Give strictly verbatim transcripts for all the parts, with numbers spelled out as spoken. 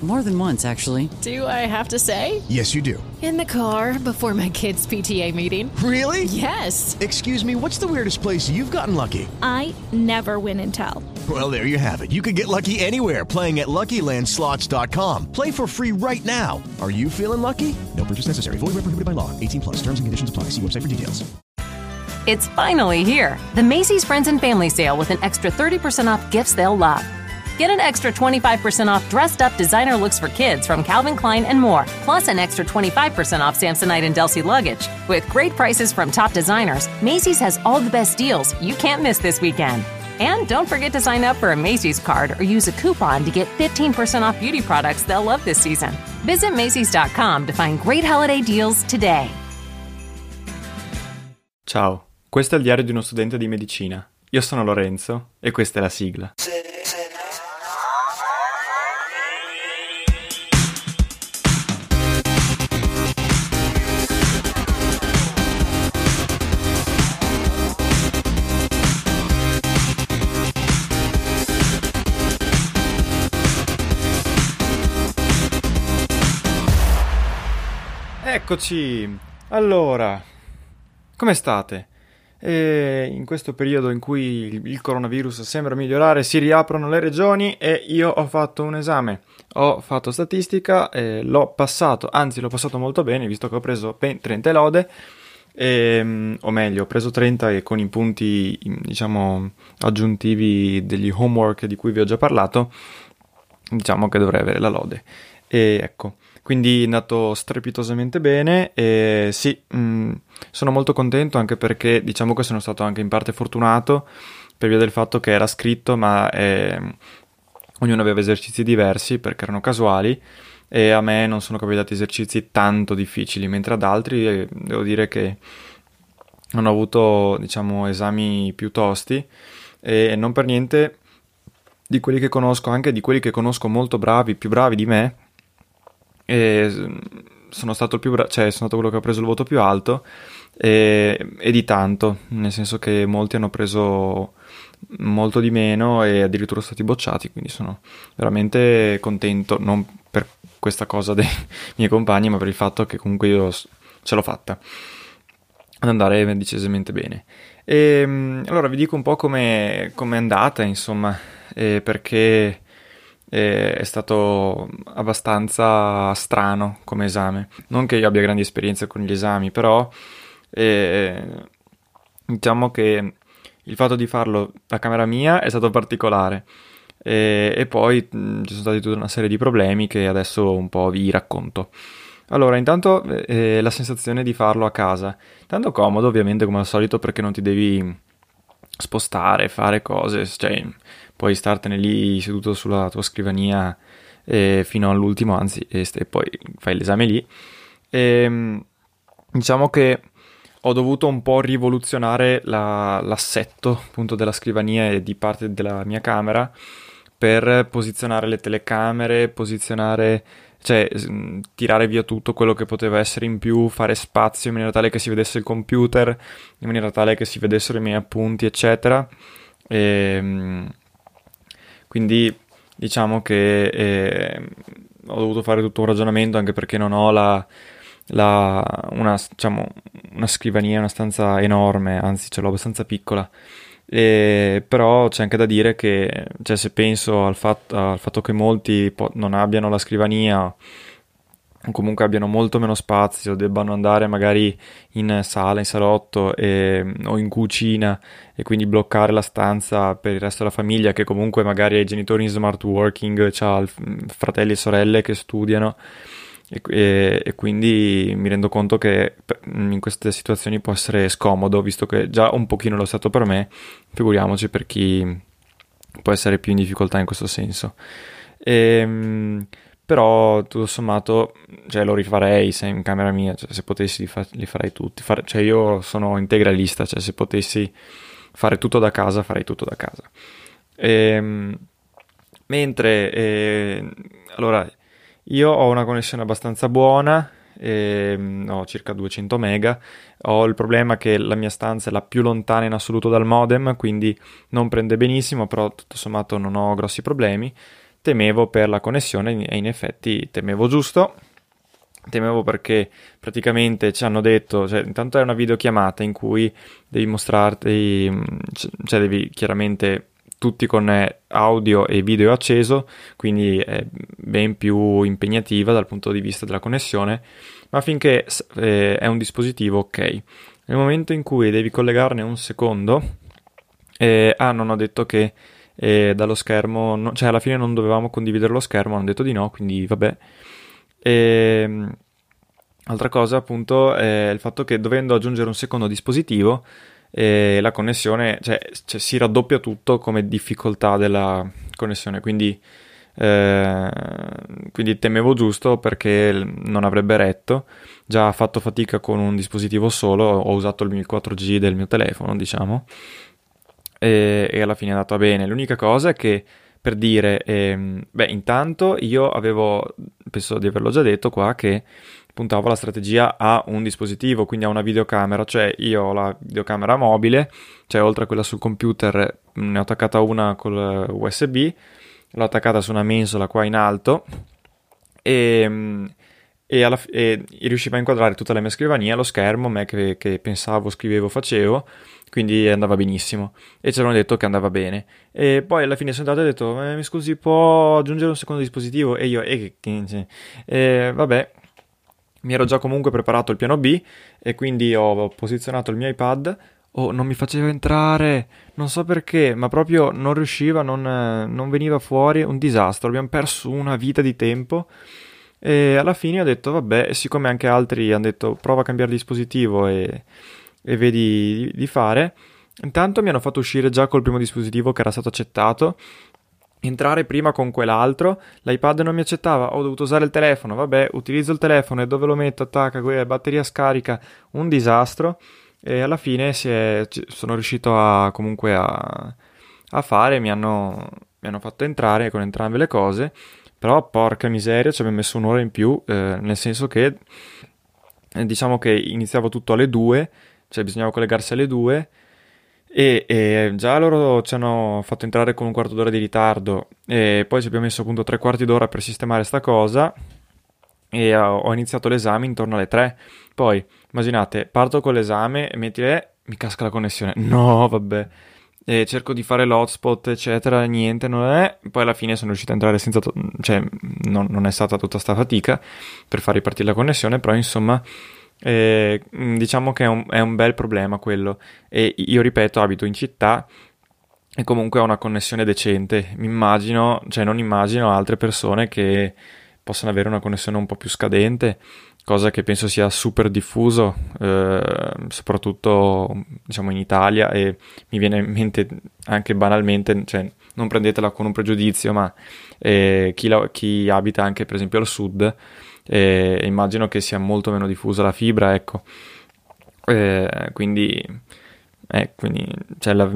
More than once, actually. Do I have to say? Yes, you do. In the car, before my kids' P T A meeting. Really? Yes. Excuse me, what's the weirdest place you've gotten lucky? I never win and tell. Well, there you have it. You can get lucky anywhere, playing at Lucky Land Slots dot com. Play for free right now. Are you feeling lucky? No purchase necessary. Void where prohibited by law. eighteen plus. Terms and conditions apply. See website for details. It's finally here. The Macy's Friends and Family Sale with an extra thirty percent off gifts they'll love. Get an extra twenty-five percent off dressed-up designer looks for kids from Calvin Klein and more, plus an extra twenty-five percent off Samsonite and Delsey luggage. With great prices from top designers, Macy's has all the best deals you can't miss this weekend. And don't forget to sign up for a Macy's card or use a coupon to get fifteen percent off beauty products they'll love this season. Visit Macy's dot com to find great holiday deals today. Ciao, questo è il diario di uno studente di medicina. Io sono Lorenzo e questa è la sigla. Eccoci! Allora, come state? E in questo periodo in cui il coronavirus sembra migliorare, si riaprono le regioni e io ho fatto un esame. Ho fatto statistica e l'ho passato, anzi l'ho passato molto bene, visto che ho preso trenta lode, e, o meglio, ho preso trenta e con i punti, diciamo, aggiuntivi degli homework di cui vi ho già parlato, diciamo che dovrei avere la lode. E ecco, quindi è andato strepitosamente bene e sì, mh, sono molto contento, anche perché diciamo che sono stato anche in parte fortunato per via del fatto che era scritto, ma eh, ognuno aveva esercizi diversi perché erano casuali e a me non sono capitati esercizi tanto difficili, mentre ad altri eh, devo dire che hanno avuto, diciamo, esami più tosti e non per niente di quelli che conosco, anche di quelli che conosco molto bravi, più bravi di me, e sono stato il più bra- cioè sono stato quello che ha preso il voto più alto e, e di tanto, nel senso che molti hanno preso molto di meno e addirittura sono stati bocciati, quindi sono veramente contento, non per questa cosa dei miei compagni, ma per il fatto che comunque io ce l'ho fatta ad andare decisamente bene. E allora vi dico un po' come è andata, insomma, eh, perché è stato abbastanza strano come esame. Non che io abbia grandi esperienze con gli esami, però eh, diciamo che il fatto di farlo da camera mia è stato particolare e, e poi mh, ci sono stati tutta una serie di problemi che adesso un po' vi racconto. Allora, intanto eh, la sensazione di farlo a casa, tanto comodo ovviamente come al solito, perché non ti devi spostare, fare cose, cioè puoi startene lì seduto sulla tua scrivania eh, fino all'ultimo, anzi, e, e poi fai l'esame lì. E, diciamo che ho dovuto un po' rivoluzionare la, l'assetto appunto della scrivania e di parte della mia camera per posizionare le telecamere, posizionare, cioè tirare via tutto quello che poteva essere in più, fare spazio in maniera tale che si vedesse il computer, in maniera tale che si vedessero i miei appunti, eccetera. E, quindi diciamo che eh, ho dovuto fare tutto un ragionamento, anche perché non ho la, la una, diciamo, una scrivania, una stanza enorme, anzi ce l'ho abbastanza piccola. E, però c'è anche da dire che, cioè, se penso al fatto, al fatto che molti po- non abbiano la scrivania o comunque abbiano molto meno spazio, debbano andare magari in sala, in salotto e, o in cucina, e quindi bloccare la stanza per il resto della famiglia, che comunque magari ha i genitori in smart working, ha fratelli e sorelle che studiano, e, e, e quindi mi rendo conto che in queste situazioni può essere scomodo, visto che già un pochino lo è stato per me, figuriamoci per chi può essere più in difficoltà in questo senso. E, però tutto sommato, cioè, lo rifarei se in camera mia, cioè, se potessi li, fa- li farei tutti, Fare- cioè io sono integralista, cioè se potessi fare tutto da casa farei tutto da casa. E, mentre e, allora io ho una connessione abbastanza buona ehm, ho circa duecento mega. Ho il problema che la mia stanza è la più lontana in assoluto dal modem, quindi non prende benissimo, però tutto sommato non ho grossi problemi. Temevo per la connessione e in effetti temevo giusto. Temevo perché praticamente ci hanno detto, cioè, intanto è una videochiamata in cui devi mostrarti, cioè devi chiaramente tutti con audio e video acceso, quindi è ben più impegnativa dal punto di vista della connessione, ma finché eh, è un dispositivo ok. Nel momento in cui devi collegarne un secondo, eh, ah non ho detto che eh, dallo schermo, no, cioè alla fine non dovevamo condividere lo schermo, hanno detto di no, quindi vabbè. E, altra cosa appunto è il fatto che dovendo aggiungere un secondo dispositivo eh, la connessione, cioè, cioè si raddoppia tutto come difficoltà della connessione, quindi, eh, quindi temevo giusto perché non avrebbe retto. Già ho fatto fatica con un dispositivo solo, ho usato il mio quattro G del mio telefono, diciamo, e, e alla fine è andata bene. L'unica cosa è che, per dire, ehm, beh, intanto io avevo, penso di averlo già detto qua, che puntavo la strategia a un dispositivo, quindi a una videocamera, cioè io ho la videocamera mobile, cioè oltre a quella sul computer ne ho attaccata una col U S B, l'ho attaccata su una mensola qua in alto e, e, alla, e riuscivo a inquadrare tutta la mia scrivania, lo schermo, me che, che pensavo, scrivevo, facevo, quindi andava benissimo e ci hanno detto che andava bene. E poi alla fine sono andato e ho detto eh, mi scusi, può aggiungere un secondo dispositivo? E io eh, eh, vabbè, mi ero già comunque preparato il piano B e quindi ho posizionato il mio iPad. Oh, non mi faceva entrare, non so perché, ma proprio non riusciva, non, non veniva fuori, un disastro, abbiamo perso una vita di tempo. E alla fine ho detto vabbè, siccome anche altri hanno detto prova a cambiare dispositivo e e vedi di fare, intanto mi hanno fatto uscire già col primo dispositivo che era stato accettato, entrare prima con quell'altro, l'iPad non mi accettava, ho dovuto usare il telefono, vabbè, utilizzo il telefono e dove lo metto, attacca, batteria scarica, un disastro. E alla fine si è, sono riuscito a comunque a, a fare, mi hanno, mi hanno fatto entrare con entrambe le cose, però porca miseria ci abbiamo messo un'ora in più, eh, nel senso che eh, diciamo che iniziava tutto alle due, cioè bisognava collegarsi alle due e, e già loro ci hanno fatto entrare con un quarto d'ora di ritardo e poi ci abbiamo messo appunto tre quarti d'ora per sistemare sta cosa e ho, ho iniziato l'esame intorno alle tre. Poi immaginate, parto con l'esame e metti le, mi casca la connessione, no vabbè, e cerco di fare l'hotspot eccetera, niente, non è, poi alla fine sono riuscito a entrare senza, to- cioè non, non è stata tutta sta fatica per far ripartire la connessione, però insomma Eh, diciamo che è un, è un bel problema quello. E io ripeto, abito in città e comunque ho una connessione decente, mi immagino, cioè non immagino altre persone che possano avere una connessione un po' più scadente, cosa che penso sia super diffuso, eh, soprattutto diciamo in Italia, e mi viene in mente anche banalmente, cioè non prendetela con un pregiudizio, ma eh, chi, la, chi abita anche per esempio al sud, e immagino che sia molto meno diffusa la fibra, ecco, eh, quindi, eh, quindi cioè la,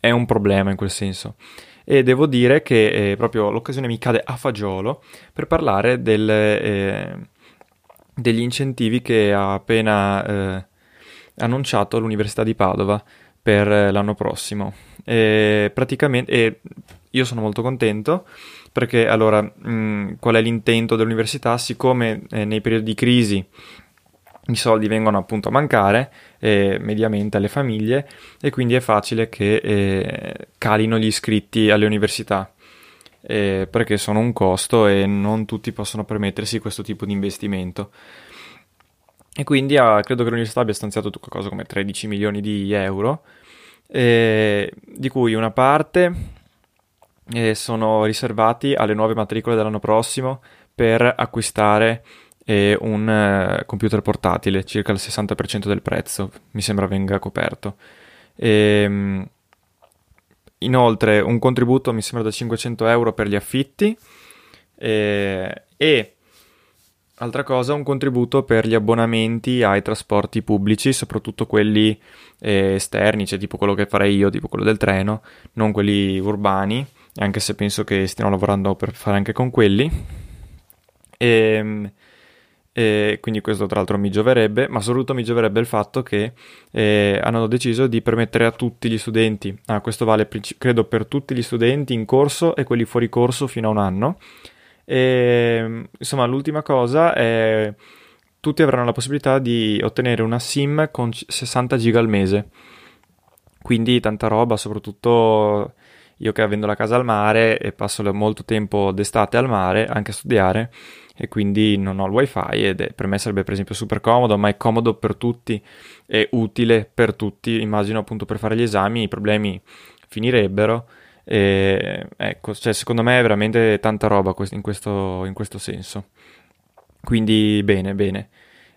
è un problema in quel senso. E devo dire che eh, proprio l'occasione mi cade a fagiolo per parlare del, eh, degli incentivi che ha appena eh, annunciato l'Università di Padova per l'anno prossimo. E praticamente e io sono molto contento, perché allora mh, qual è l'intento dell'università? Siccome eh, nei periodi di crisi i soldi vengono appunto a mancare eh, mediamente alle famiglie, e quindi è facile che eh, calino gli iscritti alle università eh, perché sono un costo e non tutti possono permettersi questo tipo di investimento. E quindi ah, credo che l'università abbia stanziato qualcosa come tredici milioni di euro eh, di cui una parte E sono riservati alle nuove matricole dell'anno prossimo per acquistare eh, un eh, computer portatile, circa il sessanta per cento del prezzo mi sembra venga coperto. E, inoltre un contributo mi sembra da cinquecento euro per gli affitti eh, e altra cosa un contributo per gli abbonamenti ai trasporti pubblici, soprattutto quelli eh, esterni, cioè tipo quello che farei io, tipo quello del treno, non quelli urbani, anche se penso che stiano lavorando per fare anche con quelli. E, e quindi questo tra l'altro mi gioverebbe, ma soprattutto mi gioverebbe il fatto che eh, hanno deciso di permettere a tutti gli studenti, ah, questo vale credo per tutti gli studenti in corso e quelli fuori corso fino a un anno, e, insomma l'ultima cosa è tutti avranno la possibilità di ottenere una SIM con sessanta giga al mese, quindi tanta roba, soprattutto io che avendo la casa al mare e passo molto tempo d'estate al mare, anche a studiare, e quindi non ho il wifi ed è, per me sarebbe per esempio super comodo, ma è comodo per tutti, è utile per tutti, immagino appunto per fare gli esami i problemi finirebbero, e, ecco, cioè secondo me è veramente tanta roba in questo, in questo senso, quindi bene, bene.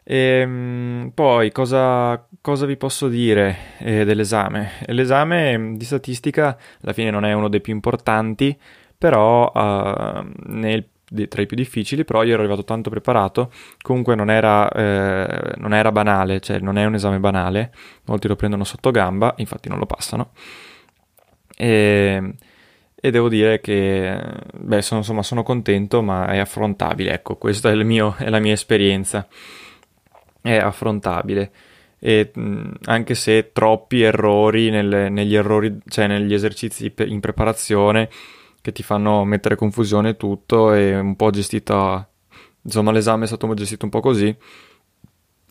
E, poi cosa, cosa vi posso dire eh, dell'esame? L'esame di statistica alla fine non è uno dei più importanti, però uh, nel, tra i più difficili, però io ero arrivato tanto preparato, comunque non era, eh, non era banale, cioè non è un esame banale, molti lo prendono sotto gamba, infatti non lo passano, e, e devo dire che beh, sono, insomma, sono contento, ma è affrontabile, ecco, questa è, il mio, è la mia esperienza. È affrontabile, e, mh, anche se troppi errori nel, negli errori, cioè negli esercizi pe- in preparazione che ti fanno mettere confusione tutto, e un po' gestita, insomma l'esame è stato gestito un po' così,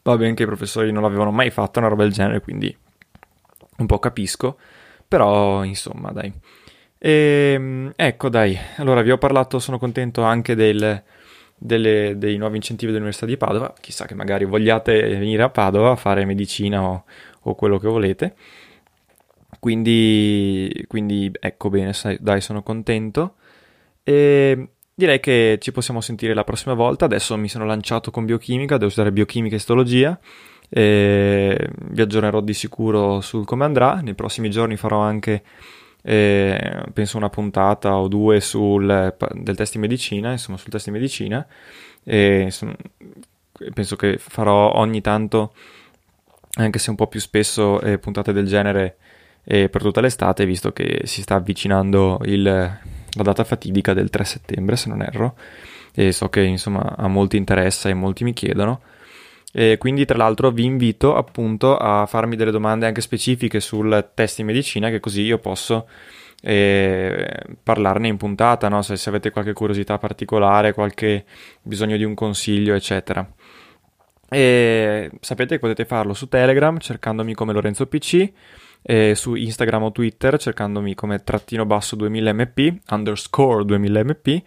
va bene che i professori non l'avevano mai fatto una roba del genere, quindi un po' capisco, però insomma dai. E, mh, ecco dai, allora vi ho parlato, sono contento anche del... Delle, dei nuovi incentivi dell'Università di Padova, chissà che magari vogliate venire a Padova a fare medicina o, o quello che volete, quindi, quindi ecco bene, dai, sono contento, e direi che ci possiamo sentire la prossima volta. Adesso mi sono lanciato con biochimica, devo studiare biochimica e istologia, e vi aggiornerò di sicuro sul come andrà, nei prossimi giorni farò anche Eh, penso una puntata o due sul del test di medicina, insomma sul test di medicina, e, insomma, penso che farò ogni tanto, anche se un po' più spesso, eh, puntate del genere eh, per tutta l'estate, visto che si sta avvicinando il, la data fatidica del tre settembre se non erro, e so che insomma a molti interessa e molti mi chiedono. E quindi tra l'altro vi invito appunto a farmi delle domande anche specifiche sul test di medicina, che così io posso eh, parlarne in puntata, no? se, se avete qualche curiosità particolare, qualche bisogno di un consiglio eccetera. E sapete che potete farlo su Telegram cercandomi come Lorenzo P C, e su Instagram o Twitter cercandomi come trattino basso duemila m p underscore duemila m p.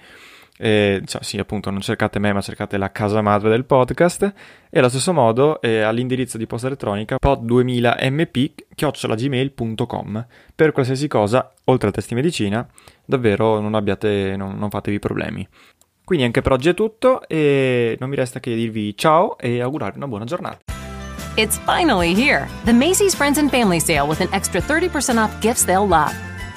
Eh, cioè, sì, appunto, non cercate me ma cercate la casa madre del podcast, e allo stesso modo eh, all'indirizzo di posta elettronica pod duemila m p chiocciola gmail punto com per qualsiasi cosa oltre al test di medicina. Davvero non abbiate non, non fatevi problemi. Quindi anche per oggi è tutto, e non mi resta che dirvi ciao e augurarvi una buona giornata. It's finally here, the Macy's Friends and Family Sale with an extra thirty percent off gifts they'll love.